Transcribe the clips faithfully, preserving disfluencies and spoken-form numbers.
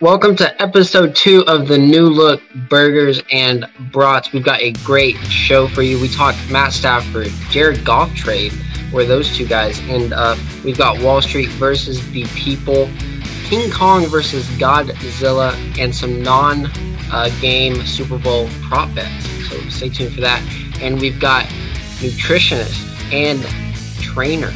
Welcome to episode two of the New Look Burgers and Brats. We've got a great show for you. We talked Matt Stafford, Jared Goff trade, where those two guys end up. We've got Wall Street versus the people, King Kong versus Godzilla, and some non-game uh, Super Bowl prop bets. So stay tuned for that. And we've got nutritionist and trainer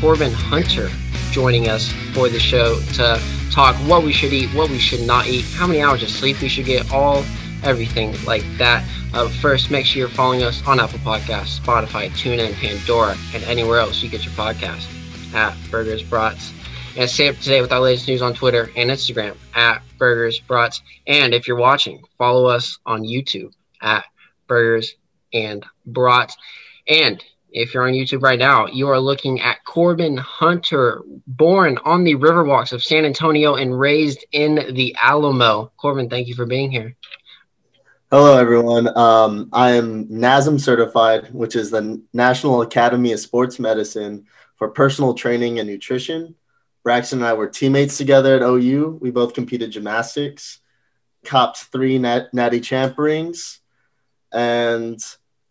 Corbin Hunter joining us for the show to talk what we should eat, what we should not eat, how many hours of sleep we should get, all everything like that. Uh, first, make sure you're following us on Apple Podcasts, Spotify, TuneIn, Pandora, and anywhere else you get your podcast at BurgersBrats. And stay up to date with our latest news on Twitter and Instagram at BurgersBrats. And if you're watching, follow us on YouTube at Burgers and Brats. And if you're on YouTube right now, you are looking at Corbin Hunter, born on the Riverwalks of San Antonio and raised in the Alamo. Corbin, thank you for being here. Hello, everyone. Um, I am N A S M certified, which is the National Academy of Sports Medicine for personal training and nutrition. Braxton and I were teammates together at O U. We both competed gymnastics, copped three nat- Natty Champ rings, and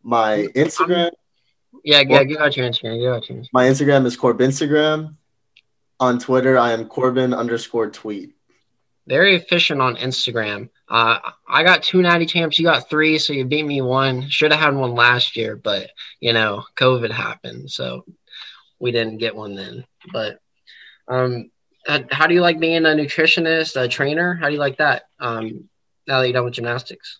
my Instagram... Yeah, yeah, get out your Instagram. Get out your Instagram. My Instagram is Corbinstagram. On Twitter, I am Corbin underscore tweet. Very efficient on Instagram. Uh, I got two Natty Champs. You got three, so you beat me one. Should have had one last year, but, you know, COVID happened, so we didn't get one then. But um, how do you like being a nutritionist, a trainer? How do you like that um, now that you're done with gymnastics?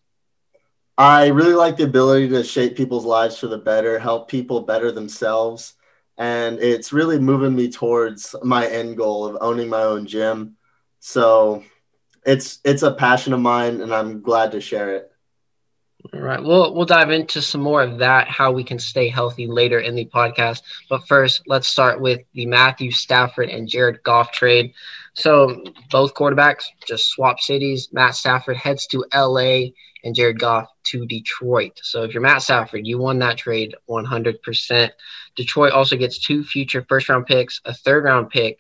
I really like the ability to shape people's lives for the better, help people better themselves. And it's really moving me towards my end goal of owning my own gym. So it's it's a passion of mine, and I'm glad to share it. All right. We'll, we'll dive into some more of that, how we can stay healthy later in the podcast. But first, let's start with the Matthew Stafford and Jared Goff trade. So both quarterbacks just swap cities. Matt Stafford heads to L A, and Jared Goff to Detroit. So if you're Matt Stafford, you won that trade one hundred percent. Detroit also gets two future first-round picks, a third-round pick,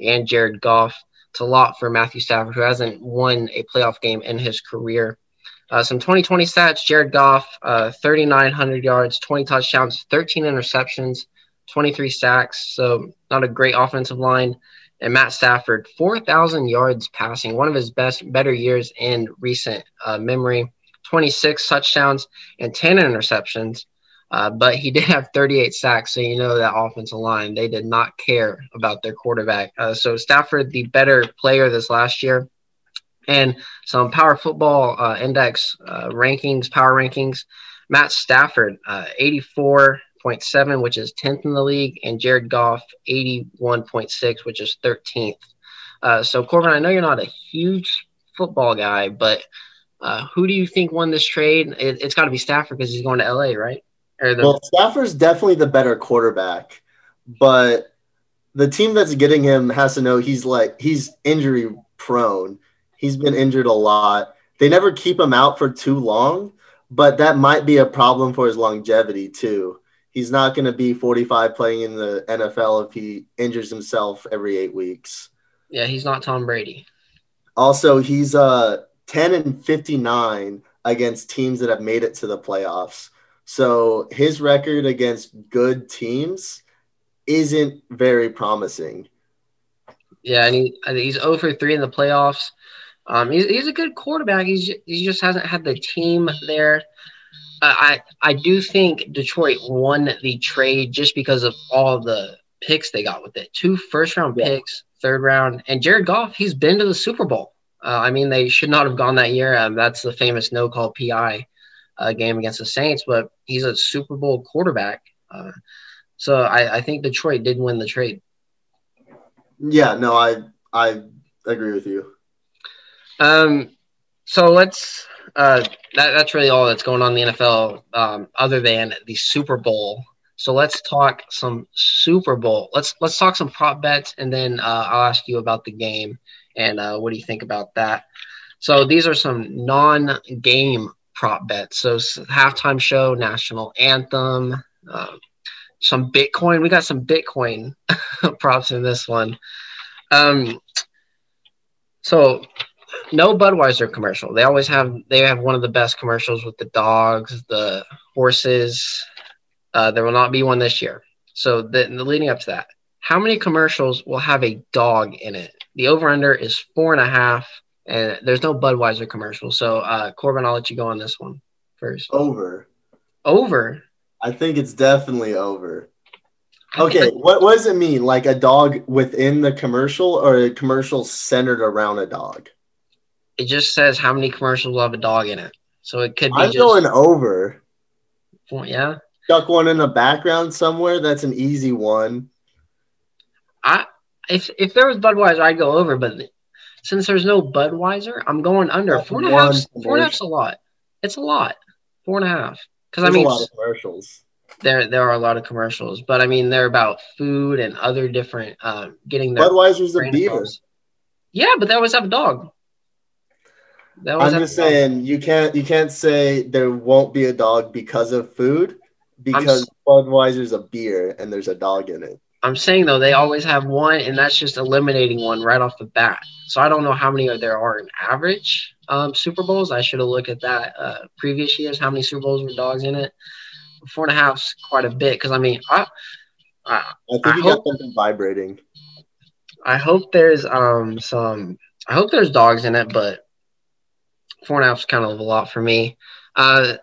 and Jared Goff. It's a lot for Matthew Stafford, who hasn't won a playoff game in his career. Uh, some twenty twenty stats, Jared Goff, uh, thirty-nine hundred yards, twenty touchdowns, thirteen interceptions, twenty-three sacks. So not a great offensive line. And Matt Stafford, four thousand yards passing, one of his best, better years in recent uh, memory. twenty-six touchdowns and ten interceptions, uh, but he did have thirty-eight sacks, so you know that offensive line, they did not care about their quarterback. Uh, so Stafford, the better player this last year, and some power football uh, index uh, rankings, power rankings, Matt Stafford, uh, eighty-four point seven, which is tenth in the league, and Jared Goff, eighty-one point six, which is thirteenth. Uh, so, Corbin, I know you're not a huge football guy, but – Uh, who do you think won this trade? It, it's got to be Stafford because he's going to L A, right? Or the- well, Stafford's definitely the better quarterback, but the team that's getting him has to know he's like he's injury prone. He's been injured a lot. They never keep him out for too long, but that might be a problem for his longevity too. He's not going to be forty-five playing in the N F L if he injures himself every eight weeks. Yeah, he's not Tom Brady. Also, he's a uh, ten and fifty-nine against teams that have made it to the playoffs. So his record against good teams isn't very promising. Yeah, and he, he's zero for three in the playoffs. Um, he's, he's a good quarterback. He's, he just hasn't had the team there. Uh, I, I do think Detroit won the trade just because of all the picks they got with it. Two first-round yeah. picks, third round. And Jared Goff, he's been to the Super Bowl. Uh, I mean, they should not have gone that year. Um, that's the famous no-call P I uh, game against the Saints, but he's a Super Bowl quarterback. Uh, so I, I think Detroit did win the trade. Yeah, no, I I agree with you. Um, so let's uh, – that, that's really all that's going on in the N F L um, other than the Super Bowl. So let's talk some Super Bowl. Let's let's talk some prop bets, and then uh, I'll ask you about the game. And uh, what do you think about that? So these are some non-game prop bets. So halftime show, national anthem, uh, some Bitcoin. We got some Bitcoin props in this one. Um, so no Budweiser commercial. They always have they have one of the best commercials with the dogs, the horses. Uh, there will not be one this year. So the, the leading up to that, how many commercials will have a dog in it? The over-under is four and a half, and there's no Budweiser commercial. So, uh, Corbin, I'll let you go on this one first. Over. Over? I think it's definitely over. Okay, what, what does it mean? Like a dog within the commercial or a commercial centered around a dog? It just says how many commercials will have a dog in it. So it could be I'm just going over. Yeah. Duck one in the background somewhere. That's an easy one. I if if there was Budweiser, I'd go over. But since there's no Budweiser, I'm going under. That's four and a half. Four and a half's a lot. It's a lot. Four and a half. Because I mean, a lot of commercials. There there are a lot of commercials, but I mean they're about food and other different uh, getting their Budweiser's a beaver. Yeah, but they always have a dog. I'm just saying you can't you can't say there won't be a dog because of food because Budweiser's a beer and there's a dog in it. I'm saying though they always have one, and that's just eliminating one right off the bat. So I don't know how many there are in average um, Super Bowls. I should have looked at that uh, previous years. How many Super Bowls with dogs in it? Four and a half's quite a bit because I mean I I, I think I you hope, got something vibrating. I hope there's um some I hope there's dogs in it, but four and a half's kind of a lot for me. Uh,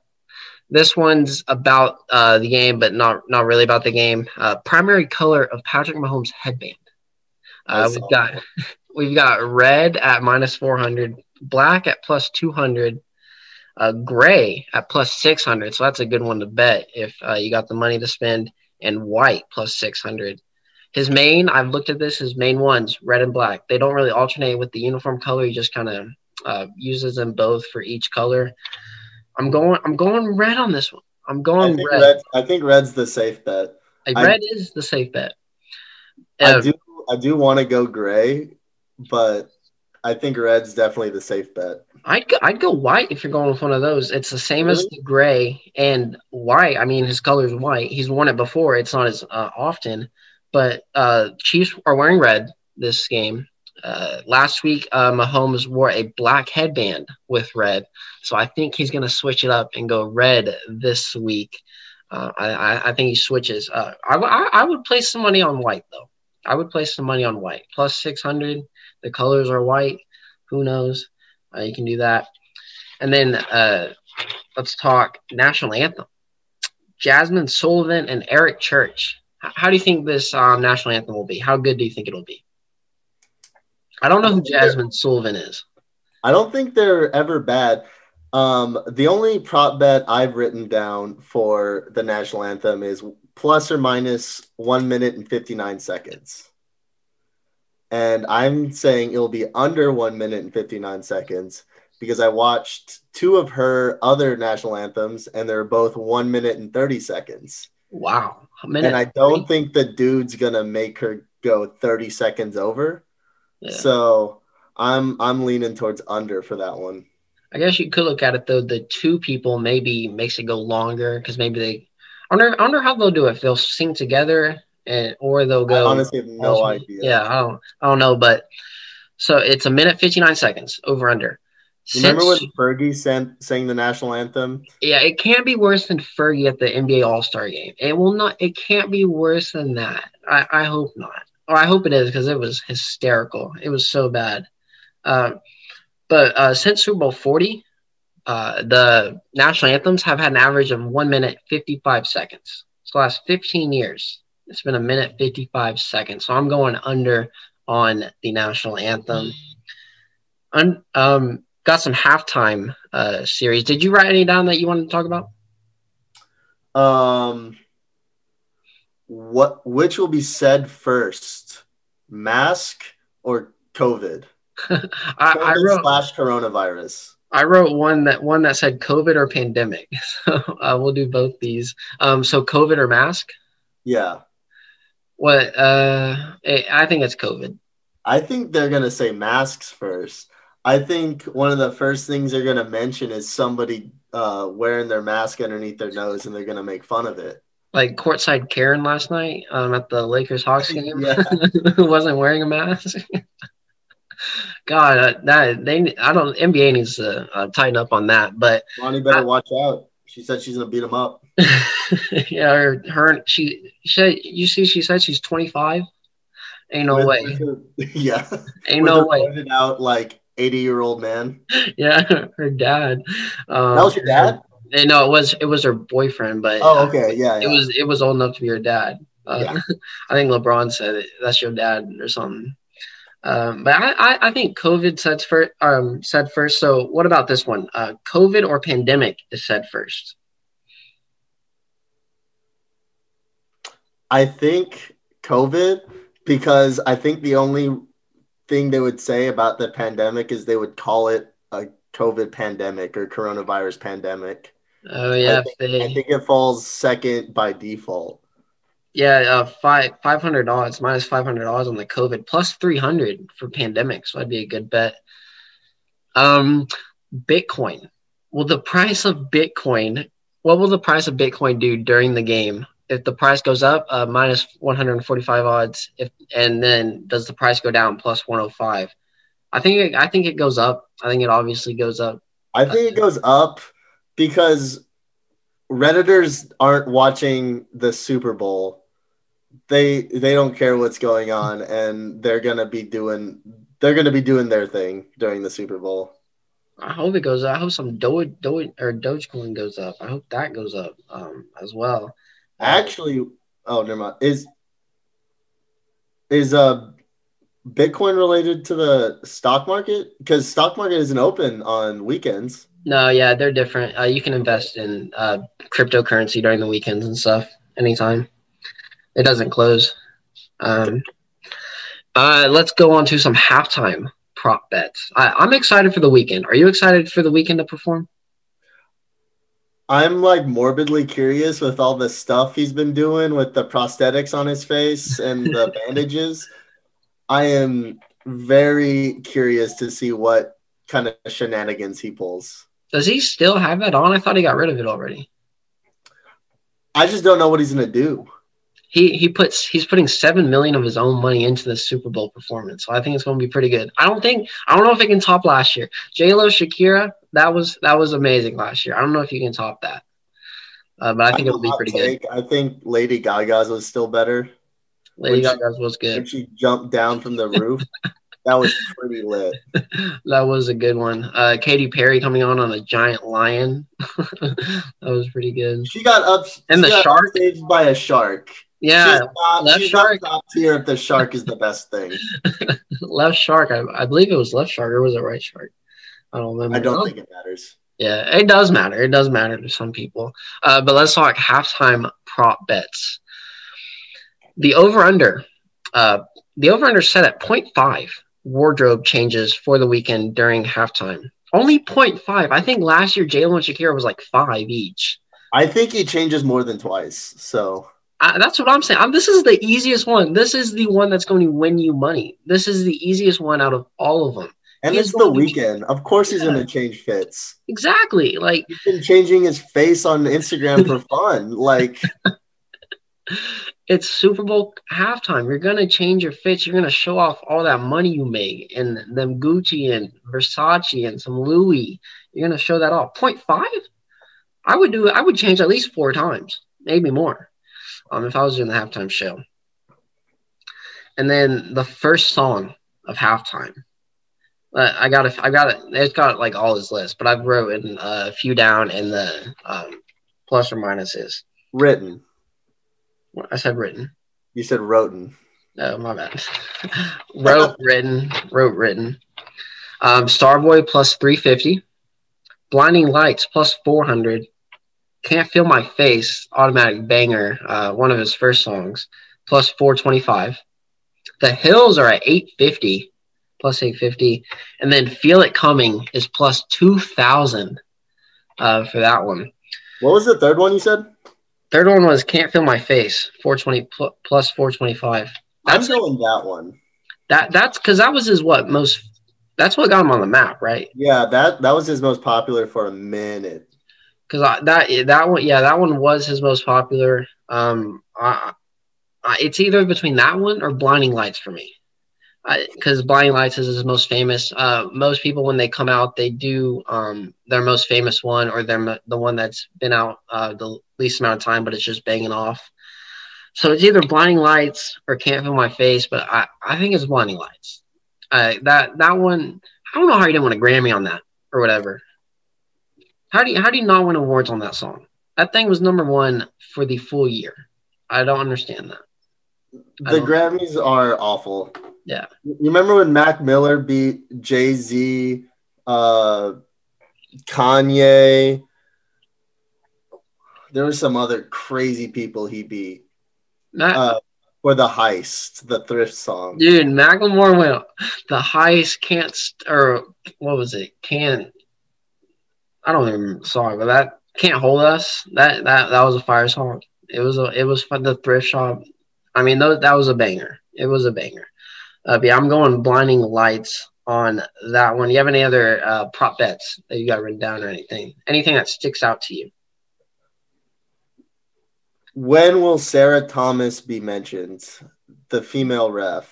this one's about uh the game, but not not really about the game. Uh, primary color of Patrick Mahomes' headband. Uh, we've got we've got red at minus four hundred, black at plus two hundred. Uh, gray at plus six hundred, so that's a good one to bet if uh, you got the money to spend, and white plus six hundred. His main, I've looked at this, his main ones, red and black. They don't really alternate with the uniform color. He just kind of uh, uses them both for each color. I'm going I'm going red on this one. I'm going I think red. red. I think red's the safe bet. Like, red I, is the safe bet. Uh, I do, I do want to go gray, but I think red's definitely the safe bet. I'd go, I'd go white if you're going with one of those. It's the same really? as the gray and white. I mean, his color is white. He's worn it before. It's not as uh, often. But uh, Chiefs are wearing red this game. Uh, last week, uh, Mahomes wore a black headband with red. So I think he's going to switch it up and go red this week. Uh, I, I, I think he switches. Uh, I, I, I would place some money on white, though. I would place some money on white. Plus six hundred. The colors are white. Who knows? Uh, you can do that. And then uh, let's talk National Anthem. Jazmine Sullivan and Eric Church. H- how do you think this um, National Anthem will be? How good do you think it'll be? I don't know who Jazmine Sullivan is. I don't think they're ever bad. Um, the only prop bet I've written down for the National Anthem is plus or minus one minute and fifty-nine seconds. And I'm saying it'll be under one minute and fifty-nine seconds because I watched two of her other national anthems, and they're both one minute and thirty seconds. Wow. And I don't think the dude's going to make her go thirty seconds over. Yeah. So I'm I'm leaning towards under for that one. I guess you could look at it, though. The two people maybe makes it go longer because maybe they – I wonder, I wonder how they'll do it. If they'll sing together – And, or they'll go. I honestly have no also, idea. Yeah, I don't, I don't know, but so it's a minute fifty-nine seconds over under. Since, Remember when Fergie sang, sang the national anthem? Yeah, it can't be worse than Fergie at the N B A All-Star game. It will not. It can't be worse than that. I, I hope not, or I hope it is because it was hysterical. It was so bad. Uh, but uh, since Super Bowl forty, uh, the national anthems have had an average of one minute fifty-five seconds. It's the last fifteen years. It's been a minute fifty-five seconds, so I'm going under on the national anthem. Un- um, got some halftime uh, series. Did you write any down that you wanted to talk about? Um, what? Which will be said first, mask or COVID? I, I wrote slash coronavirus. I wrote one that one that said COVID or pandemic. So uh, we'll do both these. Um, so COVID or mask? Yeah. What uh I think it's COVID. I think they're gonna say masks first. I think one of the first things they're gonna mention is somebody uh wearing their mask underneath their nose, and they're gonna make fun of it. Like courtside Karen last night um at the Lakers Hawks game. Yeah. Wasn't wearing a mask. God, uh, that they I don't N B A needs to uh, tighten up on that. But Lonnie better I, watch out. She said she's gonna beat him up. Yeah, her, her she said you see she said she's twenty-five. Ain't no with, way. With her, yeah, ain't no way. Out like eighty-year-old man. Yeah, her dad. Um, that was your dad? Her, no, it was it was her boyfriend. But oh, okay, yeah, yeah. It was it was old enough to be her dad. Uh, yeah. I think LeBron said it, that's your dad or something. Um, but I, I, I think COVID said first, um, said first. So what about this one? Uh, COVID or pandemic is said first. I think COVID, because I think the only thing they would say about the pandemic is they would call it a COVID pandemic or coronavirus pandemic. Oh, yeah. I think, they... I think it falls second by default. Yeah, uh, five five hundred dollars minus five hundred dollars on the COVID, plus three hundred for pandemic. So that'd be a good bet. Um, Bitcoin. Will the price of Bitcoin? What will the price of Bitcoin do during the game? If the price goes up, uh, minus one hundred and forty-five odds. If and then does the price go down? Plus one hundred five. I think it, I think it goes up. I think it obviously goes up. I think it goes up because Redditors aren't watching the Super Bowl. They they don't care what's going on, and they're gonna be doing they're gonna be doing their thing during the Super Bowl. I hope it goes up. I hope some Doge Doge or Dogecoin goes up. I hope that goes up um, as well. Actually, oh never mind. Is is uh Bitcoin related to the stock market? Because stock market isn't open on weekends. No, yeah, they're different. Uh, you can invest in uh, cryptocurrency during the weekends and stuff anytime. It doesn't close. Um, uh, let's go on to some halftime prop bets. I, I'm excited for the weekend. Are you excited for the weekend to perform? I'm like morbidly curious with all the stuff he's been doing with the prosthetics on his face and the bandages. I am very curious to see what kind of shenanigans he pulls. Does he still have that on? I thought he got rid of it already. I just don't know what he's gonna do. He he puts he's putting seven million of his own money into the Super Bowl performance, so I think it's gonna be pretty good. I don't think I don't know if it can top last year. J-Lo, Shakira, that was that was amazing last year. I don't know if you can top that, uh, but I think I it'll be pretty take, good. I think Lady Gaga's was still better. Lady Gaga's was good. When she jumped down from the roof. That was pretty lit. That was a good one. Uh, Katy Perry coming on on a giant lion. That was pretty good. She got up and the shark staged by a shark. Yeah, she's not, left she's shark not top tier. If the shark is the best thing, left shark. I, I believe it was left shark or was it right shark? I don't remember. I don't think it matters. Yeah, it does matter. It does matter to some people. Uh, but let's talk halftime prop bets. The over under. Uh, the over under set at zero point five. Wardrobe changes for the weekend during halftime. Only zero point five. I think last year J-Lo and Shakira was like five each. I think he changes more than twice. So I, that's what I'm saying. I'm, this is the easiest one. This is the one that's going to win you money. This is the easiest one out of all of them. And he it's the weekend. Of course he's yeah. going to change fits. Exactly. Like he's been changing his face on Instagram for fun. Like it's Super Bowl halftime. You're going to change your fits. You're going to show off all that money you made and them Gucci and Versace and some Louis. You're going to show that off. zero point five? I would do I would change at least four times, maybe more, um, if I was doing the halftime show. And then the first song of halftime. Uh, I got it. I got it. It's got like all his list, but I've written a few down in the um, plus or minuses. Written. I said written. You said roten. No, my bad. Wrote, written, wrote, written. Um, Starboy plus three fifty. Blinding Lights plus four hundred. Can't Feel My Face, automatic banger, uh, one of his first songs, plus four twenty-five. The Hills are at eight fifty, plus eight fifty. And then Feel It Coming is plus two thousand uh, for that one. What was the third one you said? Third one was Can't Feel My Face, four twenty pl- plus four twenty-five. That's I'm going that one. That That's because that was his what most – that's what got him on the map, right? Yeah, that, that was his most popular for a minute. Because that that one – yeah, that one was his most popular. Um, I, I, It's either between that one or Blinding Lights for me. because Blinding Lights is his most famous. Uh, most people, when they come out, they do um, their most famous one, or their the one that's been out uh, the least amount of time, but it's just banging off. So it's either Blinding Lights or Can't Feel My Face, but I, I think it's Blinding Lights. Uh, that that one, I don't know how you didn't win a Grammy on that or whatever. How do you, how do you not win awards on that song? That thing was number one for the full year. I don't understand that. The Grammys are awful. Yeah. You remember when Mac Miller beat Jay-Z, uh, Kanye? There were some other crazy people he beat. Mac- uh, for the heist, the thrift song. Dude, Macklemore went the heist can't st- or what was it? Can't I don't even remember the song, but that Can't Hold Us. That that that was a fire song. It was a it was for the thrift shop. I mean, that that was a banger. It was a banger. Uh, but yeah, I'm going Blinding Lights on that one. Do you have any other uh, prop bets that you got written down or anything? Anything that sticks out to you? When will Sarah Thomas be mentioned? The female ref.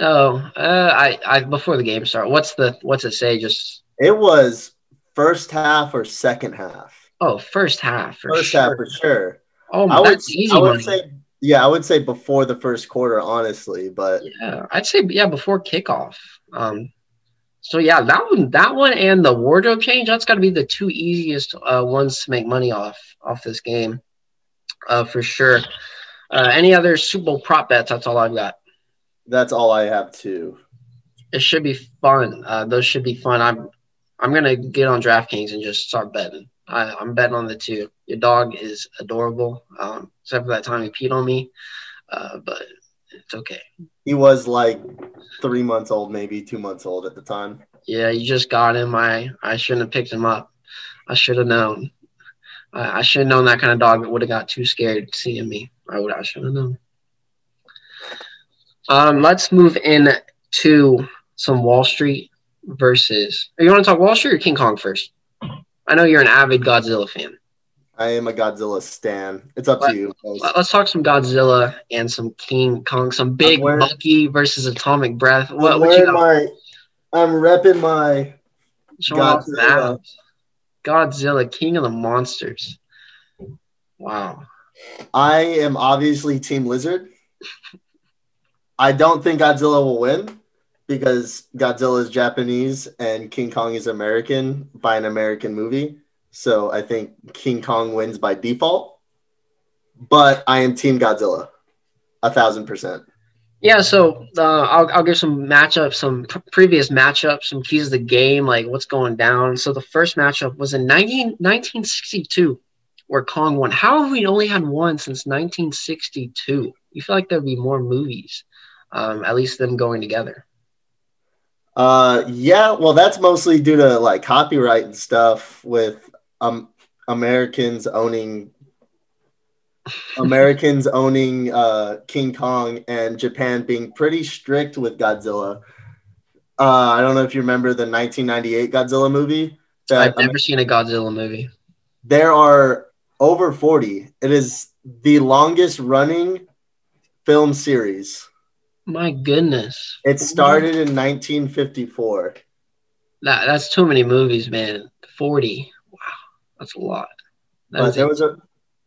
Oh, uh, I, I before the game started. What's the what's it say? Just it was first half or second half. Oh, first half. For first sure. half for sure. Oh, I that's would, easy I would say, yeah, I would say before the first quarter, honestly. But yeah, I'd say yeah before kickoff. Um, so yeah, that one, that one, and the wardrobe change. That's got to be the two easiest uh, ones to make money off off this game. Uh, for sure. Uh, any other Super Bowl prop bets? That's all I've got. That's all I have too. It should be fun. Uh, those should be fun. I'm, I'm gonna get on DraftKings and just start betting. I, I'm betting on the two. Your dog is adorable, um, except for that time he peed on me. Uh, but it's okay. He was like three months old, maybe two months old at the time. Yeah, you just got him. I, I shouldn't have picked him up. I should have known. I should have known that kind of dog that would have got too scared seeing me. I would I should have known. Um, let's move in to some Wall Street versus. Or you want to talk Wall Street or King Kong first? I know you're an avid Godzilla fan. I am a Godzilla stan. It's up Let, to you. Let's talk some Godzilla and some King Kong. Some big wearing, Bucky versus Atomic Breath. What? I'm what you got? My, I'm repping my Show Godzilla. Godzilla, King of the Monsters. Wow. I am obviously Team Lizard. I don't think Godzilla will win because Godzilla is Japanese and King Kong is American by an American movie. So I think King Kong wins by default. But I am Team Godzilla, a thousand percent. Yeah, so uh, I'll I'll give some matchups, some pr- previous matchups, some keys of the game, like what's going down. So the first matchup was in nineteen sixty-two, where Kong won. How have we only had one since nineteen sixty-two? You feel like there would be more movies, um, at least them going together. Uh, yeah, well, that's mostly due to like copyright and stuff with um Americans owning. Americans owning uh, King Kong and Japan being pretty strict with Godzilla. Uh, I don't know if you remember the nineteen ninety-eight Godzilla movie. I've never Amer- seen a Godzilla movie. There are over forty. It is the longest running film series. My goodness. It started in nineteen fifty-four. That, that's too many movies, man. forty. Wow. That's a lot. That but there was a...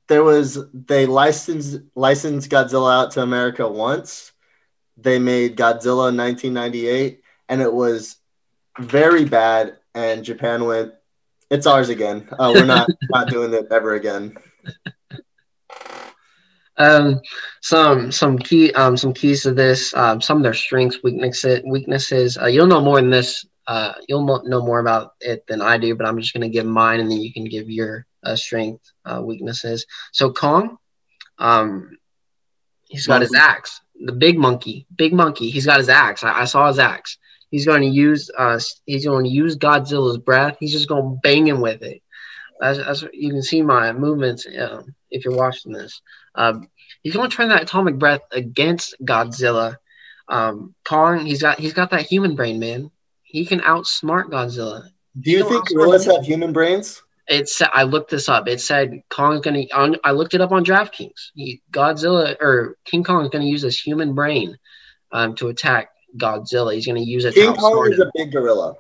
There was they licensed licensed Godzilla out to America once. They made Godzilla in nineteen ninety-eight, and it was very bad. And Japan went, "It's ours again. Uh, we're not not doing it ever again." Um, some some key um some keys to this. Um, some of their strengths, weaknesses. Weaknesses. Uh, you'll know more than this. Uh, you'll know more about it than I do. But I'm just gonna give mine, and then you can give your. Uh, strength, uh, weaknesses. So Kong, um, he's got his axe. The big monkey, big monkey. He's got his axe. I, I saw his axe. He's going to use. Uh, he's going to use Godzilla's breath. He's just going to bang him with it. That's, that's you can see my movements uh, if you're watching this. Um, he's going to turn that atomic breath against Godzilla. Um, Kong, he's got. He's got that human brain, man. He can outsmart Godzilla. Do you, you know, think gorillas have human brains? It's. I looked this up. It said Kong's gonna. On, I looked it up on DraftKings. He, Godzilla or King Kong's gonna use his human brain um, to attack Godzilla. He's going to use a King Kong is a big gorilla.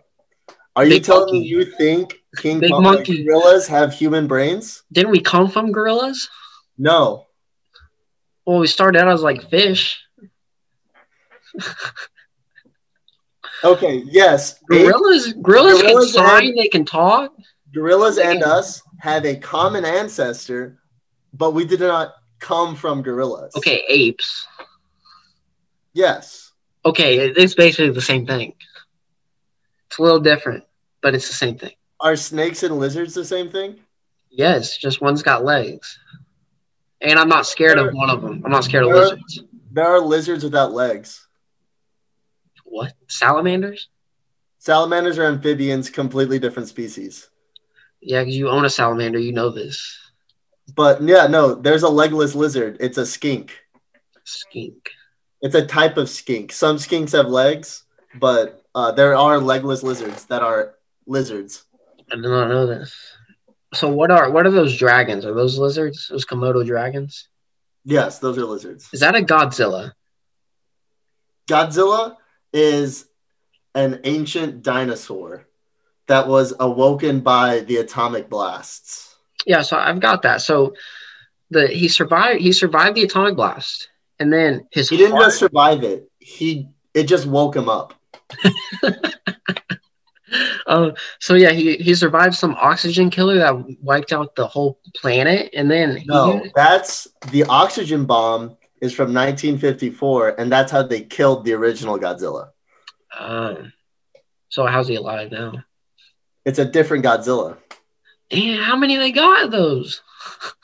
Are big you telling monkey. me you think King big Kong monkey. gorillas have human brains? Didn't we come from gorillas? No. Well, we started out as like fish. Okay, yes. Gorillas, gorillas, gorillas can sign, and, they can talk. Gorillas they and can... us have a common ancestor, but we did not come from gorillas. Okay, apes. Yes. Okay, it's basically the same thing. It's a little different, but it's the same thing. Are snakes and lizards the same thing? Yes, just one's got legs. And I'm not scared there, of one of them. I'm not scared there, of lizards. There are lizards without legs. What? Salamanders? Salamanders are amphibians, completely different species. Yeah, because you own a salamander, you know this. But, yeah, no, there's a legless lizard. It's a skink. Skink. It's a type of skink. Some skinks have legs, but uh, there are legless lizards that are lizards. I did not know this. So what are what are those dragons? Are those lizards? Those Komodo dragons? Yes, those are lizards. Is that a Godzilla? Godzilla is an ancient dinosaur that was awoken by the atomic blasts. Yeah, so I've got that. So the he survived he survived the atomic blast. And then his He didn't heart, just survive it. He it just woke him up. uh, so yeah, he, he survived some oxygen killer that wiped out the whole planet. And then No, he, that's the oxygen bomb is from nineteen fifty-four, and that's how they killed the original Godzilla. Um, so how's he alive now? It's a different Godzilla. Damn, how many they got of those?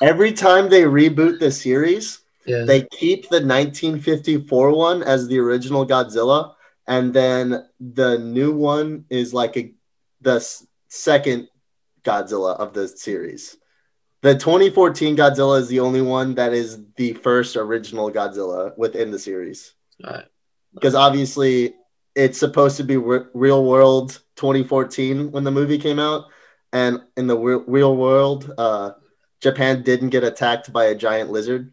Every time they reboot the series, yeah. They keep the nineteen fifty-four one as the original Godzilla, and then the new one is like a, the second Godzilla of the series. The twenty fourteen Godzilla is the only one that is the first original Godzilla within the series. All right. Because obviously it's supposed to be re- real world twenty fourteen when the movie came out. And in the re- real world, uh, Japan didn't get attacked by a giant lizard.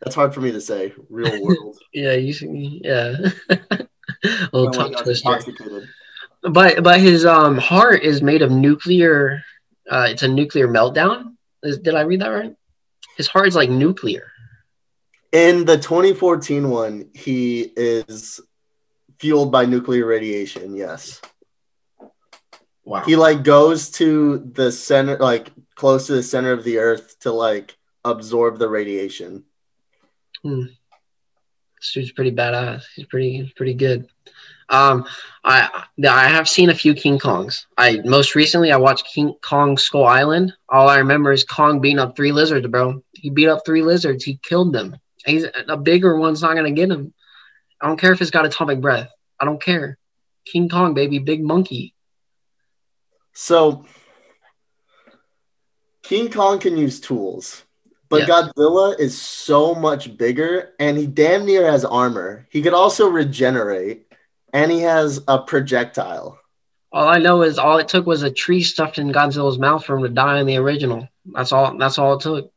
That's hard for me to say. Real world. yeah, you see, yeah. a little tongue twister. But but his um heart is made of nuclear. Uh, it's a nuclear meltdown. Is, did I read that right? His heart is like nuclear. In the twenty fourteen one, he is fueled by nuclear radiation. Yes. Wow. He like goes to the center, like close to the center of the earth to like absorb the radiation. Hmm. This dude's pretty badass. He's pretty, pretty good. Um, I I have seen a few King Kongs. I most recently I watched King Kong Skull Island. All I remember is Kong beating up three lizards, bro. He beat up three lizards. He killed them. He's a bigger one's not gonna get him. I don't care if it's got atomic breath. I don't care. King Kong, baby, big monkey. So King Kong can use tools. But yes. Godzilla is so much bigger, and he damn near has armor. He could also regenerate, and he has a projectile. All I know is all it took was a tree stuffed in Godzilla's mouth for him to die in the original. That's all. That's all it took.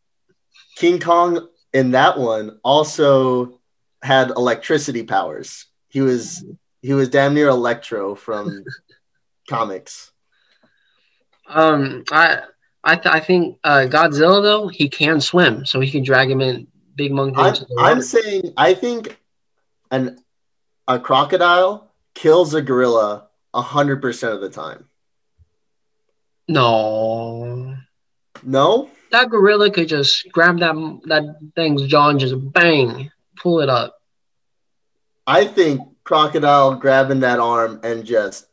King Kong in that one also had electricity powers. He was he was damn near Electro from comics. Um, I. I th- I think uh, Godzilla, though, he can swim, so he can drag him in big monkey. I'm, I'm saying I think an a crocodile kills a gorilla one hundred percent of the time. No. No? That gorilla could just grab that, that thing's jaw and just bang, pull it up. I think crocodile grabbing that arm and just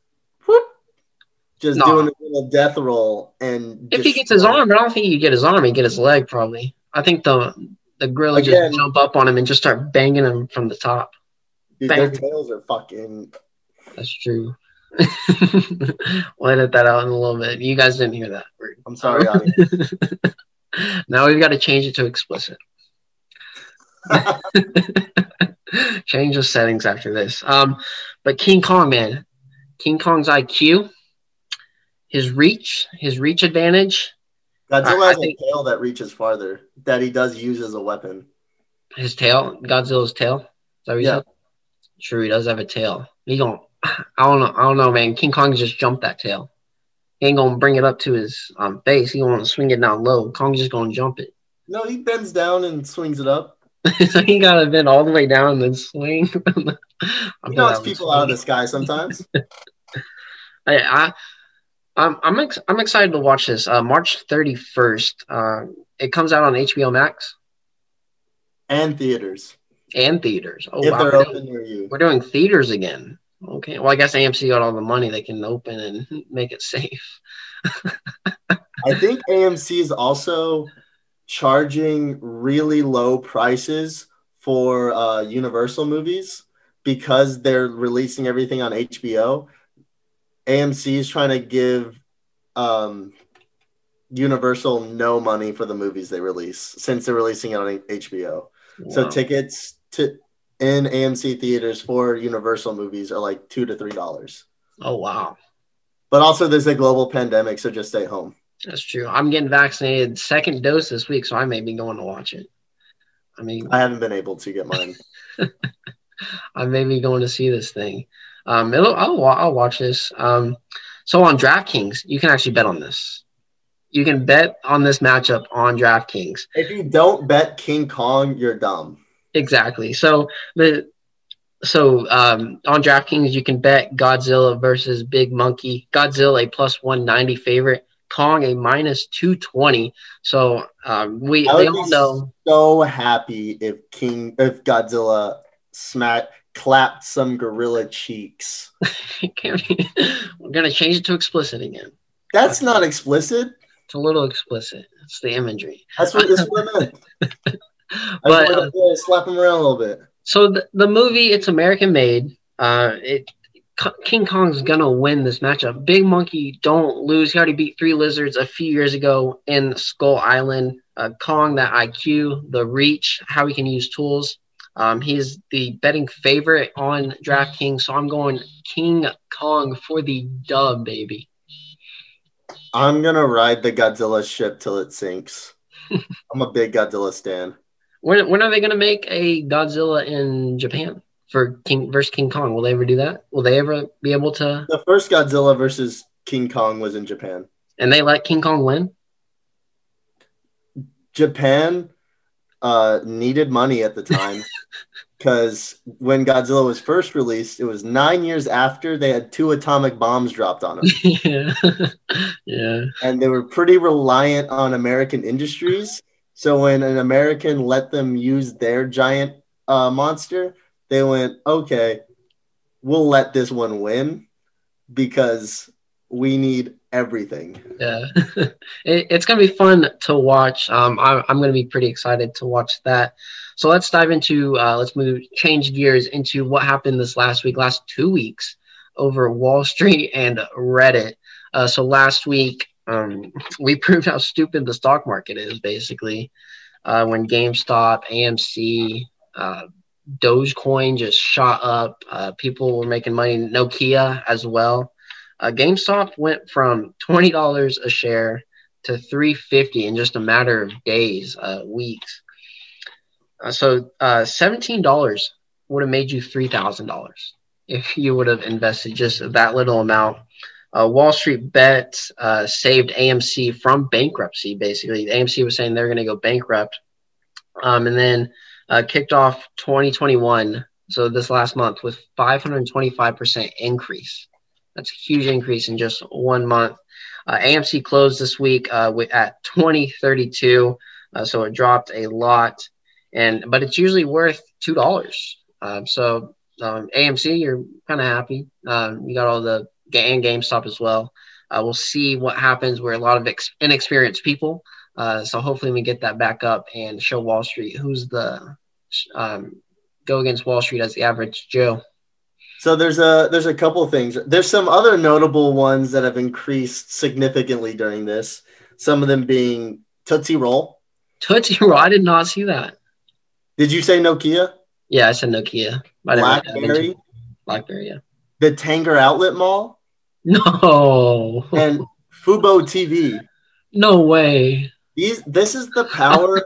Just no. doing a little death roll, and if he gets his arm, but I don't think you get his arm. He get his leg probably. I think the the gorilla Again, just jump up on him and just start banging him from the top. Dude, bang. Their tails are fucking. That's true. We'll edit that out in a little bit. You guys didn't hear that. I'm sorry. Audience. Now we've got to change it to explicit. Change the settings after this. Um, but King Kong, man, King Kong's I Q. His reach, his reach advantage. Godzilla I, has I think, a tail that reaches farther that he does use as a weapon. His tail? Godzilla's tail? Is that what you yeah. said? True, he does have a tail. He gon' I don't know. I don't know, man. King Kong just jumped that tail. He ain't gonna bring it up to his um, face. He gonna swing it down low. Kong's just gonna jump it. No, he bends down and swings it up. So he gotta bend all the way down and then swing. He knocks people out of the sky sometimes. I, I, I'm, I'm, ex- I'm excited to watch this. Uh, March thirty-first. Uh, it comes out on H B O Max. And theaters. And theaters. Oh, if wow. They're open near you. We're doing theaters again. Okay. Well, I guess A M C got all the money. They can open and make it safe. I think A M C is also charging really low prices for uh, Universal movies because they're releasing everything on H B O. A M C is trying to give um, Universal no money for the movies they release since they're releasing it on H B O. Wow. So tickets to in A M C theaters for Universal movies are like two to three dollars. Oh wow! But also, there's a global pandemic, so just stay home. That's true. I'm getting vaccinated second dose this week, so I may be going to watch it. I mean, I haven't been able to get mine. I may be going to see this thing. Um, it'll, I'll, I'll watch this. Um, so on DraftKings, you can actually bet on this. You can bet on this matchup on DraftKings. If you don't bet King Kong, you're dumb. Exactly. So the so um, on DraftKings, you can bet Godzilla versus Big Monkey. Godzilla a plus one ninety favorite. Kong a minus two twenty. So um, we I would they all be know. So happy if King if Godzilla smacked. Clapped some gorilla cheeks. We're gonna change it to explicit again. That's not explicit. It's a little explicit. It's the imagery. That's what this one meant. I but uh, to slap him around a little bit. So the, the movie, it's American made. Uh, it King Kong's gonna win this matchup. Big Monkey don't lose. He already beat three lizards a few years ago in Skull Island. Uh, Kong, that I Q, the reach, how he can use tools. Um, he's the betting favorite on DraftKings, so I'm going King Kong for the dub, baby. I'm going to ride the Godzilla ship till it sinks. I'm a big Godzilla stan. When, when are they going to make a Godzilla in Japan for King versus King Kong? Will they ever do that? Will they ever be able to? The first Godzilla versus King Kong was in Japan. And they let King Kong win? Japan uh, needed money at the time. Because when Godzilla was first released, it was nine years after they had two atomic bombs dropped on them. Yeah. Yeah. And they were pretty reliant on American industries. So when an American let them use their giant uh, monster, they went, okay, we'll let this one win because we need everything. Yeah. it, it's going to be fun to watch. Um, I, I'm going to be pretty excited to watch that. So let's dive into, uh, let's move, change gears into what happened this last week, last two weeks over Wall Street and Reddit. Uh, so last week, um, we proved how stupid the stock market is, basically, uh, when GameStop, A M C, uh, Dogecoin just shot up. Uh, people were making money, Nokia as well. Uh, GameStop went from twenty dollars a share to three fifty in just a matter of days, uh, weeks. Uh, so uh, seventeen dollars would have made you three thousand dollars if you would have invested just that little amount. Uh, Wall Street Bets uh, saved A M C from bankruptcy, basically. A M C was saying they're going to go bankrupt um, and then uh, kicked off twenty twenty-one, so this last month, with five hundred twenty-five percent increase. That's a huge increase in just one month. Uh, A M C closed this week uh, at twenty thirty-two, uh, so it dropped a lot. And but it's usually worth two dollars. Um, so um, A M C, you're kind of happy. Um, you got all the and GameStop as well. Uh, we'll see what happens. We're a lot of ex- inexperienced people, uh, so hopefully we get that back up and show Wall Street who's the um, go against Wall Street as the average Joe. So there's a there's a couple things. There's some other notable ones that have increased significantly during this. Some of them being Tootsie Roll. Tootsie Roll. I did not see that. Did you say Nokia? Yeah, I said Nokia. I Blackberry? Blackberry, yeah. The Tanger Outlet Mall? No. And Fubo T V. No way. These this is the power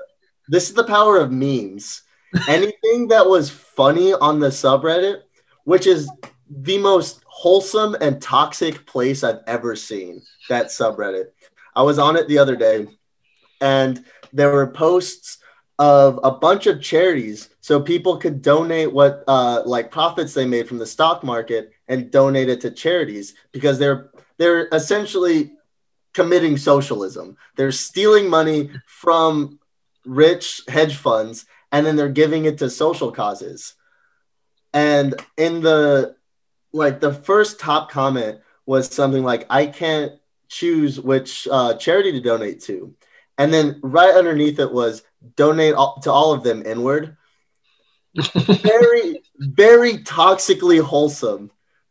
this is the power of memes. Anything that was funny on the subreddit which is the most wholesome and toxic place I've ever seen, that subreddit. I was on it the other day, and there were posts of a bunch of charities, so people could donate what uh, like profits they made from the stock market and donate it to charities, because they're they're essentially committing socialism. They're stealing money from rich hedge funds, and then they're giving it to social causes. And in the like the first top comment was something like, "I can't choose which uh, charity to donate to," and then right underneath it was, "Donate all, to all of them inward." Very, very toxically wholesome.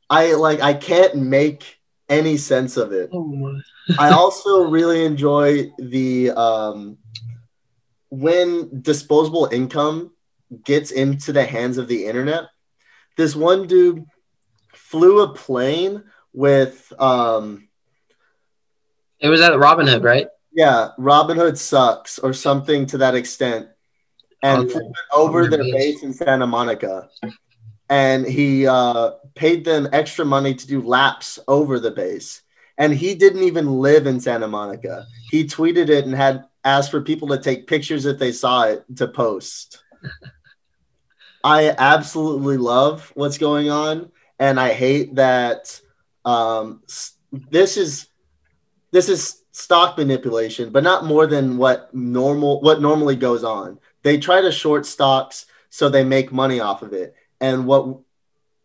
I like. I can't make any sense of it. Oh. I also really enjoy the um, when disposable income gets into the hands of the internet. This one dude flew a plane with. Um, it was at Robin Hood, right? Yeah, Robin Hood sucks or something to that extent, and okay. flew over their base in Santa Monica, and he uh, paid them extra money to do laps over the base, and he didn't even live in Santa Monica. He tweeted it and had asked for people to take pictures if they saw it to post. I absolutely love what's going on, and I hate that um, this is this is. stock manipulation, but not more than what normal what normally goes on. They try to short stocks so they make money off of it. And what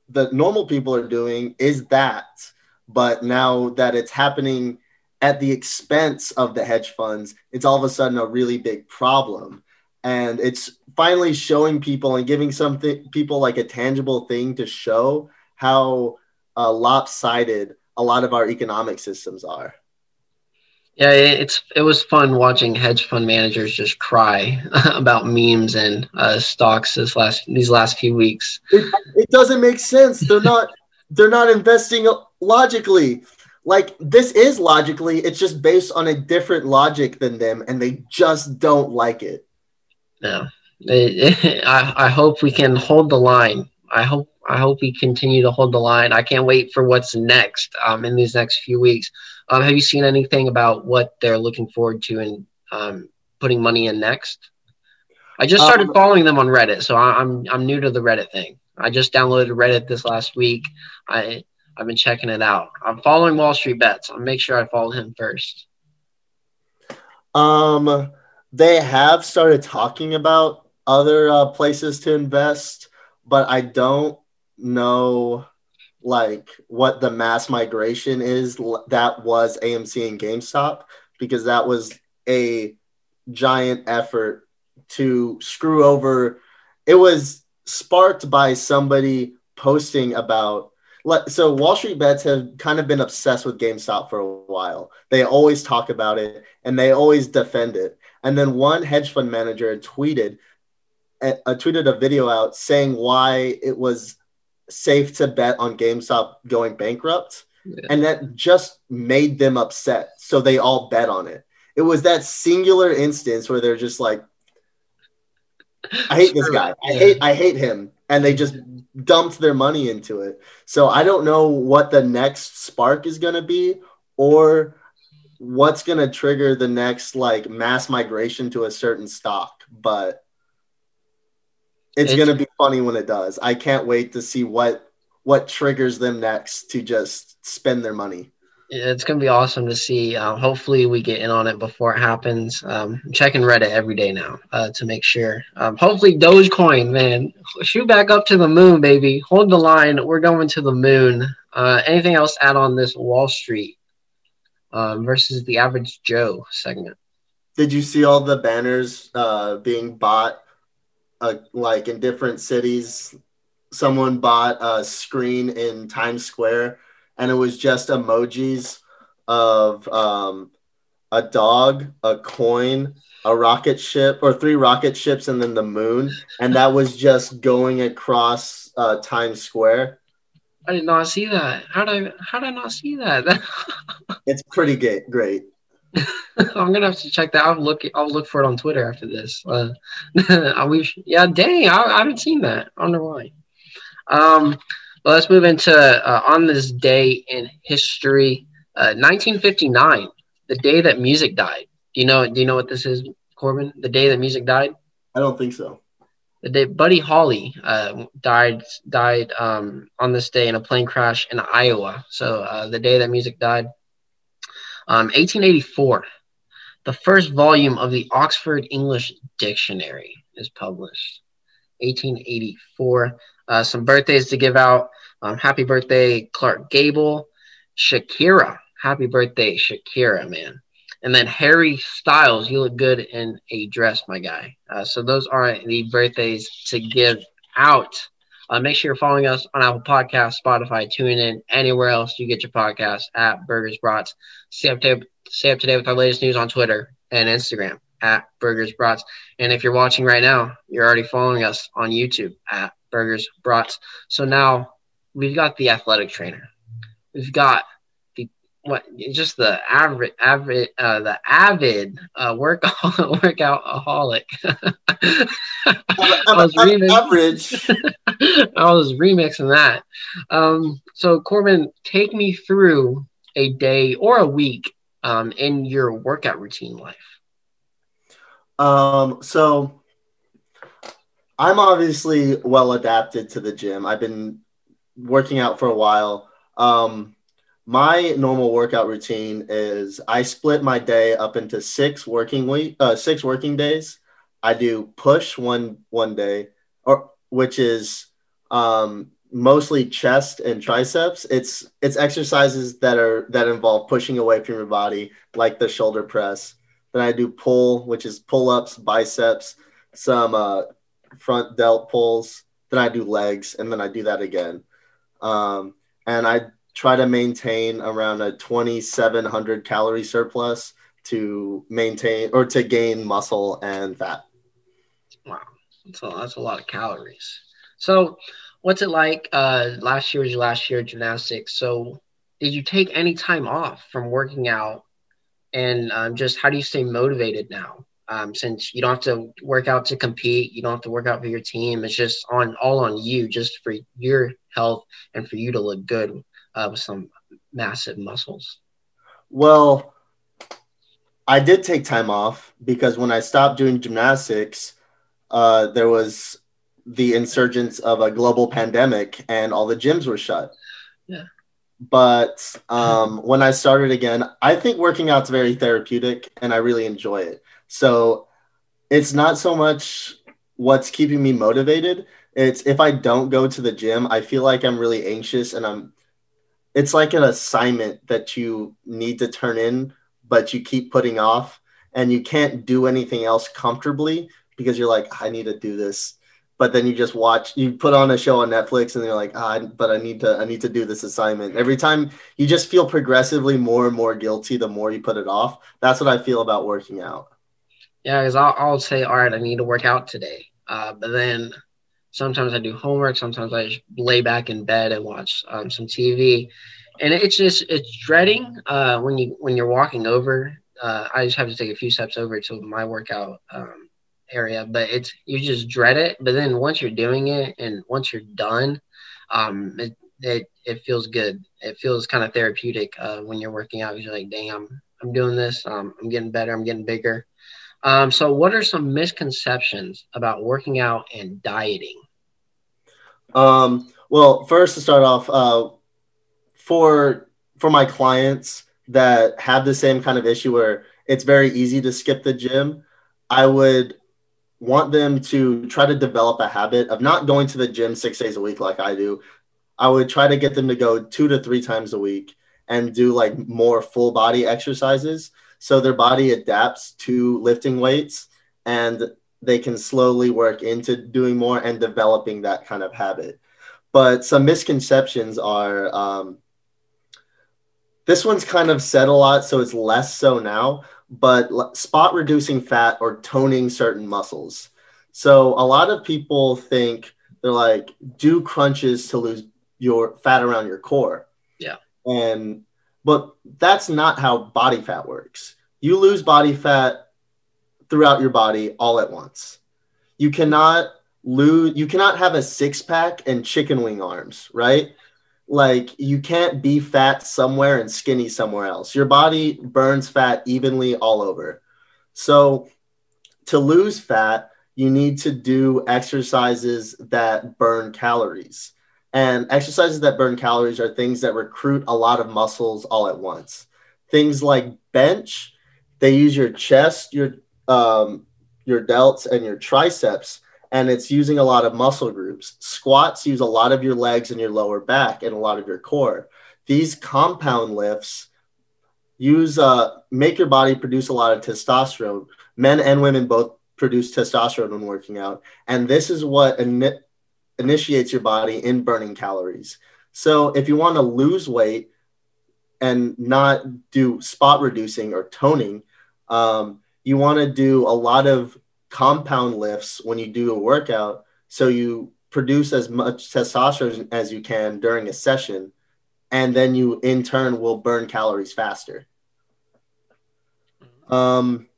the normal people are doing is that, but now that it's happening at the expense of the hedge funds, it's all of a sudden a really big problem. And it's finally showing people and giving something people like a tangible thing to show how uh, lopsided a lot of our economic systems are. Yeah, it's it was fun watching hedge fund managers just cry about memes and uh, stocks this last these last few weeks. It, it doesn't make sense. They're not they're not investing logically. Like, this is logically, it's just based on a different logic than them, and they just don't like it. No, it, it, I I hope we can hold the line. I hope I hope we continue to hold the line. I can't wait for what's next um, in these next few weeks. Um, have you seen anything about what they're looking forward to and um, putting money in next? I just started um, following them on Reddit, so I, I'm I'm new to the Reddit thing. I just downloaded Reddit this last week. I I've been checking it out. I'm following Wall Street Bets. I'll make sure I follow him first. Um, they have started talking about other uh, places to invest, but I don't know. Like what the mass migration is that was A M C and GameStop, because that was a giant effort to screw over. It was sparked by somebody posting about, so Wall Street Bets have kind of been obsessed with GameStop for a while. They always talk about it and they always defend it. And then one hedge fund manager tweeted, uh, tweeted a video out saying why it was safe to bet on GameStop going bankrupt, yeah. And that just made them upset, so they all bet on it. It was that singular instance where they're just like, I hate this guy, I hate I hate him, and they just dumped their money into it. So I don't know what the next spark is going to be, or what's going to trigger the next like mass migration to a certain stock, but It's, it's going to be funny when it does. I can't wait to see what what triggers them next to just spend their money. It's going to be awesome to see. Uh, hopefully we get in on it before it happens. Um, I'm checking Reddit every day now uh, to make sure. Um, hopefully Dogecoin, man, shoot back up to the moon, baby. Hold the line. We're going to the moon. Uh, anything else add on this Wall Street um, versus the average Joe segment? Did you see all the banners uh, being bought? Uh, like in different cities, someone bought a screen in Times Square, and it was just emojis of um, a dog, a coin, a rocket ship, or three rocket ships, and then the moon. And that was just going across uh, Times Square. I did not see that. How did I, how did I not see that? It's pretty great. Great. I'm gonna have to check that. I'll look. I'll look for it on Twitter after this. Uh, I wish, yeah, dang, I, I haven't seen that. I wonder why. Um, Well, let's move into uh, on this day in history, uh, nineteen fifty-nine, the day that music died. Do you know? Do you know what this is, Corbin? The day that music died? I don't think so. The day Buddy Holly uh, died died um, on this day in a plane crash in Iowa. So uh, the day that music died. Um, eighteen eighty-four, the first volume of the Oxford English Dictionary is published. eighteen eighty-four. Uh, some birthdays to give out. Um, happy birthday, Clark Gable. Shakira. Happy birthday, Shakira, man. And then Harry Styles. You look good in a dress, my guy. Uh, so those are the birthdays to give out. Uh, make sure you're following us on Apple Podcasts, Spotify, TuneIn, anywhere else you get your podcasts at BurgersBrats. Stay up to, stay up to date with our latest news on Twitter and Instagram at BurgersBrats. And if you're watching right now, you're already following us on YouTube at BurgersBrats. So now we've got the athletic trainer. We've got the what? Just the avid, avid, uh, the avid uh, work workoutaholic. I was remixing. I was remixing that. Um, so Corbin, take me through a day or a week um, in your workout routine life. Um, so I'm obviously well adapted to the gym. I've been working out for a while. Um, my normal workout routine is I split my day up into six working week, uh, six working days. I do push one, one day, or which is, um, mostly chest and triceps. It's, it's exercises that are, that involve pushing away from your body, like the shoulder press. Then I do pull, which is pull-ups, biceps, some uh, front delt pulls. Then I do legs, and then I do that again. Um, and I try to maintain around a twenty-seven hundred calorie surplus to maintain or to gain muscle and fat. Wow, that's a, that's a lot of calories. So what's it like? Uh, last year was your last year of gymnastics. So did you take any time off from working out? And um, just how do you stay motivated now? Um, since you don't have to work out to compete, you don't have to work out for your team. It's just on all on you, just for your health and for you to look good uh, with some massive muscles. Well, I did take time off because when I stopped doing gymnastics, uh, there was the insurgence of a global pandemic and all the gyms were shut. Yeah. But um, when I started again, I think working out's very therapeutic and I really enjoy it. So it's not so much what's keeping me motivated. It's if I don't go to the gym, I feel like I'm really anxious and I'm, it's like an assignment that you need to turn in, but you keep putting off and you can't do anything else comfortably because you're like, I need to do this. But then you just watch, you put on a show on Netflix and you're like, ah, but I need to, I need to do this assignment. Every time you just feel progressively more and more guilty, the more you put it off. That's what I feel about working out. Yeah. Cause I'll, I'll say, all right, I need to work out today. Uh, but then sometimes I do homework. Sometimes I just lay back in bed and watch um, some T V. And it's just, it's dreading uh, when you, when you're walking over, uh, I just have to take a few steps over to my workout um, area, but it's, you just dread it. But then once you're doing it and once you're done, um, it, it, it feels good. It feels kind of therapeutic uh, when you're working out. You're like, dang, I'm, I'm doing this. Um, I'm getting better. I'm getting bigger. Um, so what are some misconceptions about working out and dieting? Um, well, first to start off, uh, for, for my clients that have the same kind of issue where it's very easy to skip the gym, I would want them to try to develop a habit of not going to the gym six days a week like I do. I would try to get them to go two to three times a week and do like more full body exercises so their body adapts to lifting weights and they can slowly work into doing more and developing that kind of habit. But some misconceptions are um, this one's kind of said a lot, so it's less so now, but spot reducing fat or toning certain muscles. So a lot of people think they're like, do crunches to lose your fat around your core. Yeah. And, but that's not how body fat works. You lose body fat throughout your body all at once. You cannot lose. You cannot have a six pack and chicken wing arms, right? Like, you can't be fat somewhere and skinny somewhere else. Your body burns fat evenly all over. So to lose fat, you need to do exercises that burn calories. And exercises that burn calories are things that recruit a lot of muscles all at once. Things like bench, they use your chest, your um, your delts, and your triceps, and it's using a lot of muscle groups. Squats use a lot of your legs and your lower back and a lot of your core. These compound lifts use uh, make your body produce a lot of testosterone. Men and women both produce testosterone when working out, and this is what ini- initiates your body in burning calories. So if you want to lose weight and not do spot reducing or toning, um, you want to do a lot of compound lifts when you do a workout, so you produce as much testosterone as you can during a session, and then you in turn will burn calories faster. Um,